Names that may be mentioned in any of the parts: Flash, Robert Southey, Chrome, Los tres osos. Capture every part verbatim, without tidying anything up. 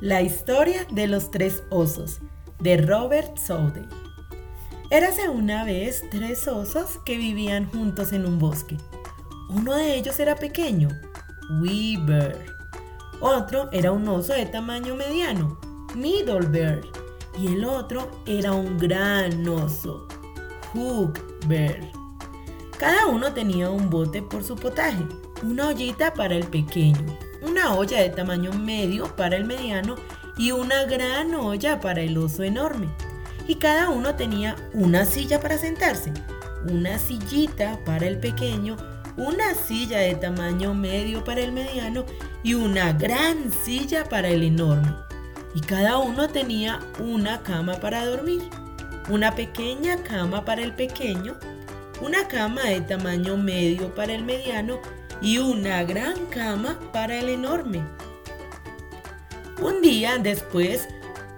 La historia de los tres osos, de Robert Southey. Érase una vez tres osos que vivían juntos en un bosque. Uno de ellos era pequeño, Wee Bear. Otro era un oso de tamaño mediano, Middle Bear. Y el otro era un gran oso, Hook Bear. Cada uno tenía un bote por su potaje, una ollita para el pequeño, una olla de tamaño medio para el mediano y una gran olla para el oso enorme. Y cada uno tenía una silla para sentarse, una sillita para el pequeño, una silla de tamaño medio para el mediano y una gran silla para el enorme. Y cada uno tenía una cama para dormir, una pequeña cama para el pequeño, una cama de tamaño medio para el mediano y una gran cama para el enorme. Un día después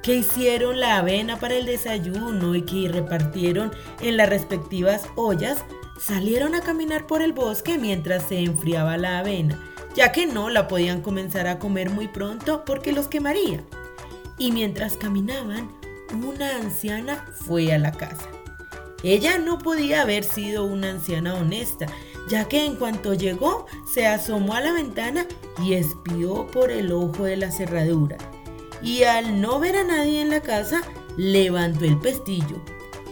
que hicieron la avena para el desayuno y que repartieron en las respectivas ollas, salieron a caminar por el bosque mientras se enfriaba la avena, ya que no la podían comenzar a comer muy pronto porque los quemaría. Y mientras caminaban, una anciana fue a la casa. Ella no podía haber sido una anciana honesta, ya que en cuanto llegó, se asomó a la ventana y espió por el ojo de la cerradura. Y al no ver a nadie en la casa, levantó el pestillo.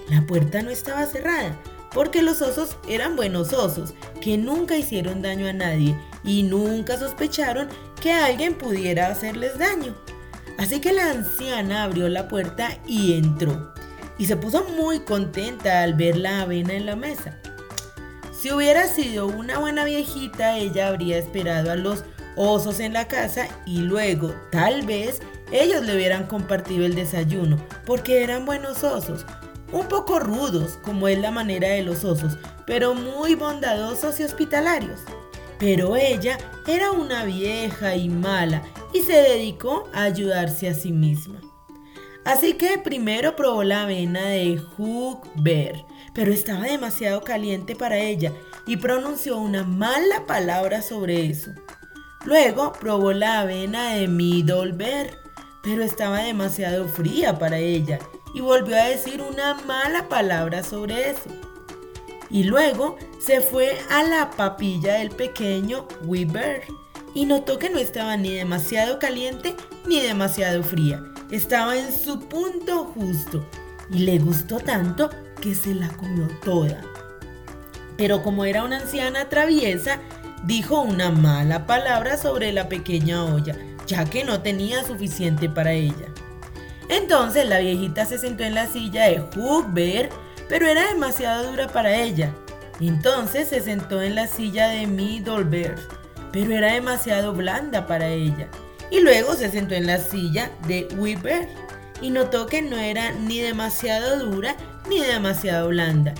La puerta no estaba cerrada, porque los osos eran buenos osos, que nunca hicieron daño a nadie y nunca sospecharon que alguien pudiera hacerles daño. Así que la anciana abrió la puerta y entró. Y se puso muy contenta al ver la avena en la mesa. Si hubiera sido una buena viejita, ella habría esperado a los osos en la casa y luego, tal vez, ellos le hubieran compartido el desayuno, porque eran buenos osos, un poco rudos, como es la manera de los osos, pero muy bondadosos y hospitalarios. Pero ella era una vieja y mala y se dedicó a ayudarse a sí misma. Así que primero probó la avena de Hook Bear, pero estaba demasiado caliente para ella y pronunció una mala palabra sobre eso. Luego probó la avena de Middle Bear, pero estaba demasiado fría para ella y volvió a decir una mala palabra sobre eso. Y luego se fue a la papilla del pequeño Wee Bear y notó que no estaba ni demasiado caliente ni demasiado fría. Estaba en su punto justo y le gustó tanto que se la comió toda. Pero como era una anciana traviesa, dijo una mala palabra sobre la pequeña olla, ya que no tenía suficiente para ella. Entonces la viejita se sentó en la silla de Hook Bear, pero era demasiado dura para ella. Entonces se sentó en la silla de Middle Bear, pero era demasiado blanda para ella. Y luego se sentó en la silla de Wee Bear y notó que no era ni demasiado dura ni demasiado blanda.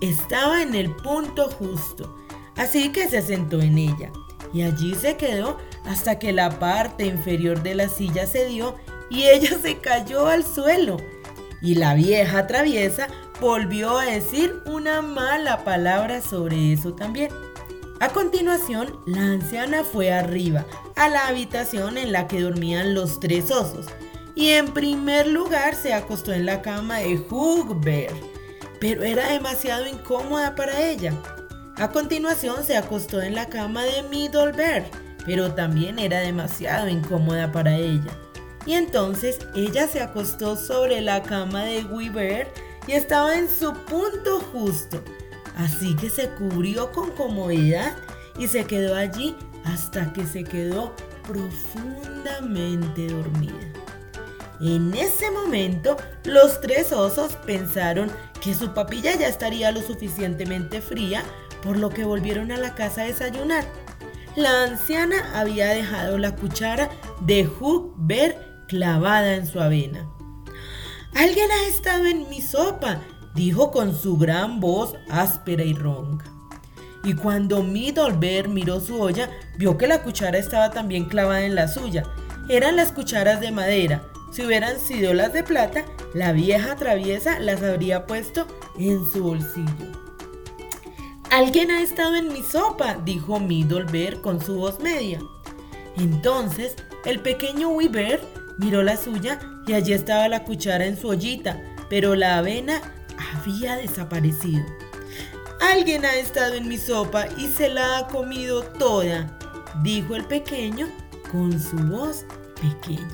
Estaba en el punto justo, así que se sentó en ella y allí se quedó hasta que la parte inferior de la silla cedió y ella se cayó al suelo. Y la vieja traviesa volvió a decir una mala palabra sobre eso también. A continuación, la anciana fue arriba, a la habitación en la que dormían los tres osos, y en primer lugar se acostó en la cama de Hook Bear, pero era demasiado incómoda para ella. A continuación, se acostó en la cama de Middle Bear, pero también era demasiado incómoda para ella. Y entonces, ella se acostó sobre la cama de Wee Bear y estaba en su punto justo. Así que se cubrió con comodidad y se quedó allí hasta que se quedó profundamente dormida. En ese momento, los tres osos pensaron que su papilla ya estaría lo suficientemente fría, por lo que volvieron a la casa a desayunar. La anciana había dejado la cuchara de Hook Bear clavada en su avena. «Alguien ha estado en mi sopa», dijo con su gran voz áspera y ronca. Y cuando Middle Bear miró su olla, vio que la cuchara estaba también clavada en la suya. Eran las cucharas de madera. Si hubieran sido las de plata, la vieja traviesa las habría puesto en su bolsillo. «Alguien ha estado en mi sopa», dijo Middle Bear con su voz media. Entonces, el pequeño Wee Bear Miró la suya y allí estaba la cuchara en su ollita, pero la avena había desaparecido. «Alguien ha estado en mi sopa y se la ha comido toda», dijo el pequeño con su voz pequeña.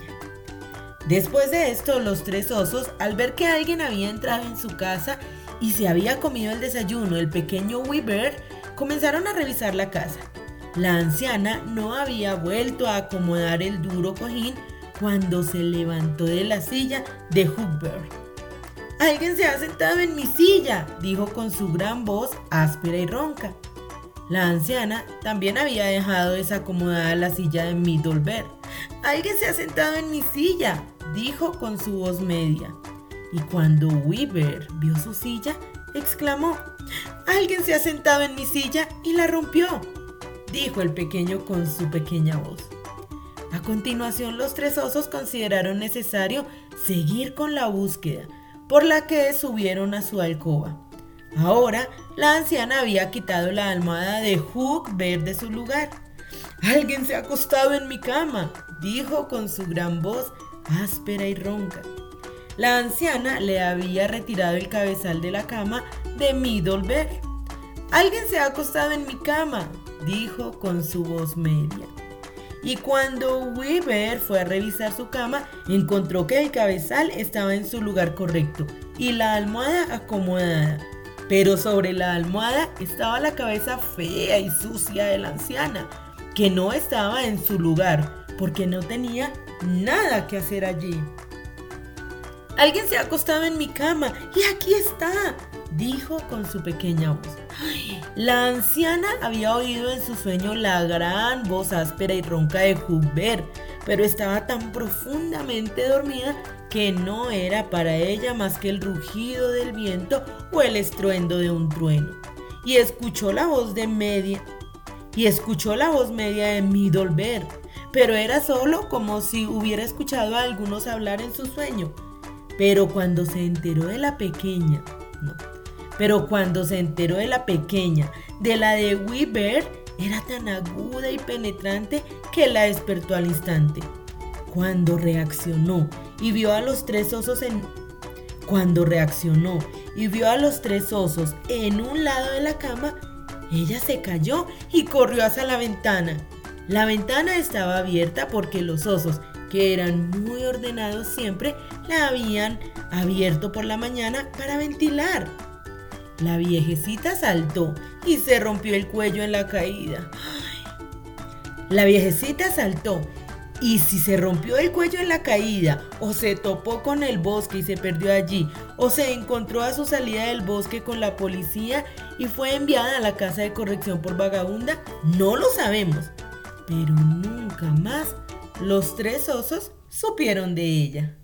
Después de esto, los tres osos, al ver que alguien había entrado en su casa y se había comido el desayuno del pequeño Weaver, comenzaron a revisar la casa. La anciana no había vuelto a acomodar el duro cojín cuando se levantó de la silla de Huckberry. «Alguien se ha sentado en mi silla», dijo con su gran voz áspera y ronca. La anciana también había dejado desacomodada la silla de Middlebear. «Alguien se ha sentado en mi silla», dijo con su voz media. Y cuando Weaver vio su silla, exclamó: «Alguien se ha sentado en mi silla y la rompió», dijo el pequeño con su pequeña voz. A continuación, los tres osos consideraron necesario seguir con la búsqueda, por la que subieron a su alcoba. Ahora, la anciana había quitado la almohada de Huckberry de su lugar. «Alguien se ha acostado en mi cama», dijo con su gran voz áspera y ronca. La anciana le había retirado el cabezal de la cama de Middlebear. «Alguien se ha acostado en mi cama», dijo con su voz media. Y cuando Weaver fue a revisar su cama, encontró que el cabezal estaba en su lugar correcto y la almohada acomodada. Pero sobre la almohada estaba la cabeza fea y sucia de la anciana, que no estaba en su lugar, porque no tenía nada que hacer allí. «Alguien se ha acostado en mi cama y aquí está», dijo con su pequeña voz. La anciana había oído en su sueño la gran voz áspera y ronca de Huckberry, pero estaba tan profundamente dormida que no era para ella más que el rugido del viento o el estruendo de un trueno. Y escuchó la voz de media y escuchó la voz media de Middlebear, pero era solo como si hubiera escuchado a algunos hablar en su sueño. Pero cuando se enteró de la pequeña, no. Pero cuando se enteró de la pequeña, de la de Weaver, era tan aguda y penetrante que la despertó al instante. Cuando reaccionó y vio a los tres osos en Cuando reaccionó y vio a los tres osos en un lado de la cama, ella se cayó y corrió hacia la ventana. La ventana estaba abierta porque los osos, que eran muy ordenados siempre, la habían abierto por la mañana para ventilar. La viejecita saltó y se rompió el cuello en la caída. La viejecita saltó y si se rompió el cuello en la caída, o se topó con el bosque y se perdió allí, o se encontró a su salida del bosque con la policía y fue enviada a la casa de corrección por vagabunda, no lo sabemos. Pero nunca más los tres osos supieron de ella.